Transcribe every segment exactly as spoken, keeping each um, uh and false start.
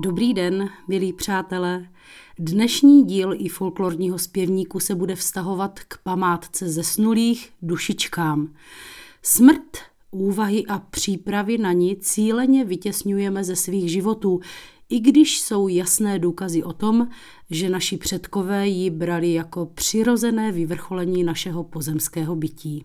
Dobrý den, milí přátelé. Dnešní díl i folklorního zpěvníku se bude vztahovat k památce zesnulých dušičkám. Smrt, úvahy a přípravy na ni cíleně vytěsňujeme ze svých životů, i když jsou jasné důkazy o tom, že naši předkové ji brali jako přirozené vyvrcholení našeho pozemského bytí.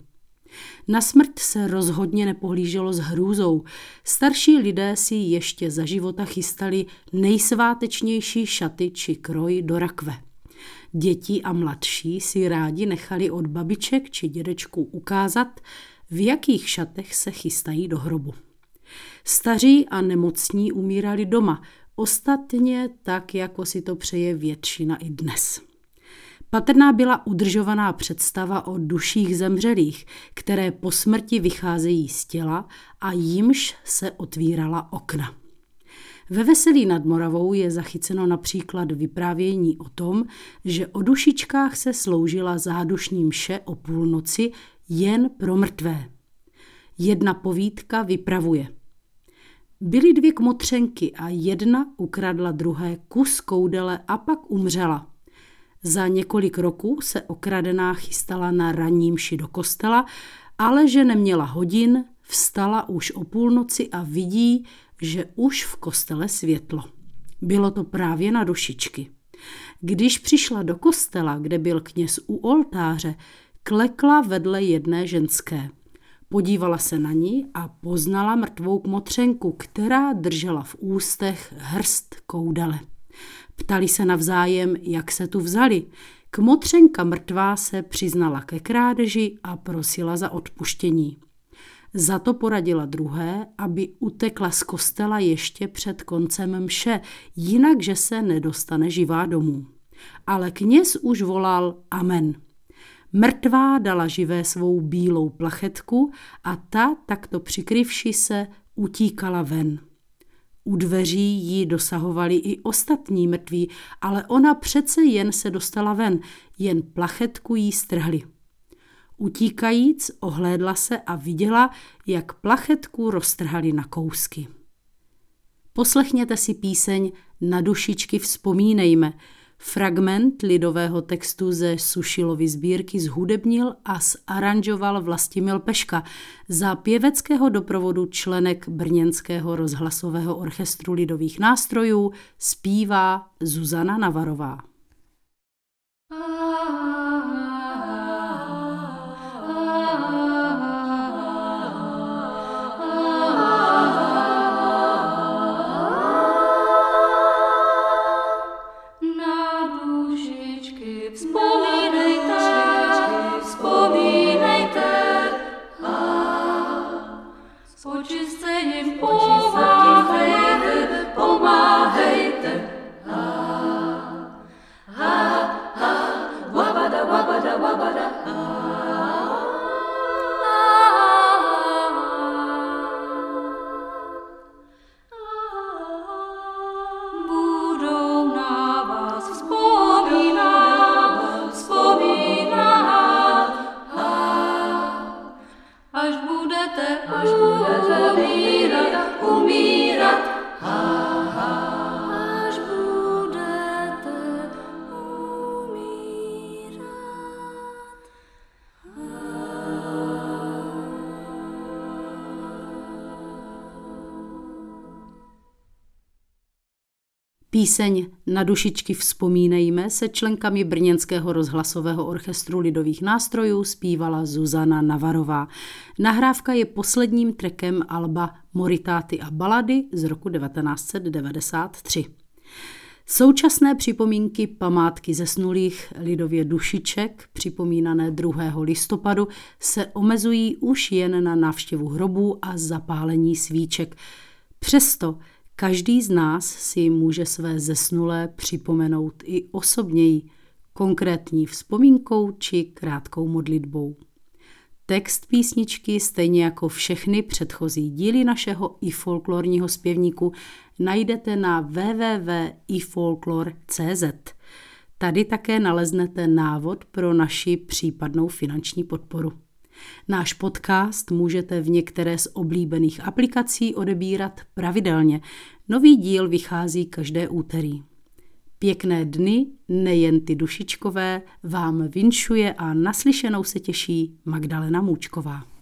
Na smrt se rozhodně nepohlíželo s hrůzou. Starší lidé si ještě za života chystali nejsvátečnější šaty či kroj do rakve. Děti a mladší si rádi nechali od babiček či dědečků ukázat, v jakých šatech se chystají do hrobu. Staří a nemocní umírali doma, ostatně tak, jako si to přeje většina i dnes. Patrná byla udržovaná představa o duších zemřelých, které po smrti vycházejí z těla a jimž se otvírala okna. Ve Veselí nad Moravou je zachyceno například vyprávění o tom, že o dušičkách se sloužila zádušní mše o půlnoci jen pro mrtvé. Jedna povídka vypravuje. Byly dvě kmotřenky a jedna ukradla druhé kus koudele a pak umřela. Za několik roků se okradená chystala na ranní mši do kostela, ale že neměla hodin, vstala už o půlnoci a vidí, že už v kostele světlo. Bylo to právě na dušičky. Když přišla do kostela, kde byl kněz u oltáře, klekla vedle jedné ženské. Podívala se na ní a poznala mrtvou kmotřenku, která držela v ústech hrst koudele. Ptali se navzájem, jak se tu vzali. Kmotřenka mrtvá se přiznala ke krádeži a prosila za odpuštění. Za to poradila druhé, aby utekla z kostela ještě před koncem mše, jinak že se nedostane živá domů. Ale kněz už volal amen. Mrtvá dala živé svou bílou plachetku a ta, takto přikryvši se, utíkala ven. U dveří ji dosahovali i ostatní mrtví, ale ona přece jen se dostala ven, jen plachetku jí strhli. Utíkajíc ohlédla se a viděla, jak plachetku roztrhali na kousky. Poslechněte si píseň Na dušičky vzpomínejme. Fragment lidového textu ze Sušilovy sbírky zhudebnil a zaranžoval Vlastimil Peška za pěveckého doprovodu členek Brněnského rozhlasového orchestru lidových nástrojů, zpívá Zuzana Navarová. Píseň Na dušičky vzpomínejme se členkami Brněnského rozhlasového orchestru lidových nástrojů zpívala Zuzana Navarová. Nahrávka je posledním trekem alba Moritáty a balady z roku devatenáct set devadesát tři. Současné připomínky památky zesnulých, lidově dušiček, připomínané druhého listopadu, se omezují už jen na návštěvu hrobů a zapálení svíček. Přesto každý z nás si může své zesnulé připomenout i osobněji, konkrétní vzpomínkou či krátkou modlitbou. Text písničky, stejně jako všechny předchozí díly našeho i folklorního zpěvníku, najdete na w w w tečka i folklor tečka c z. Tady také naleznete návod pro naši případnou finanční podporu. Náš podcast můžete v některé z oblíbených aplikací odebírat pravidelně. Nový díl vychází každé úterý. Pěkné dny, nejen ty dušičkové, vám vinšuje a naslyšenou se těší Magdalena Múčková.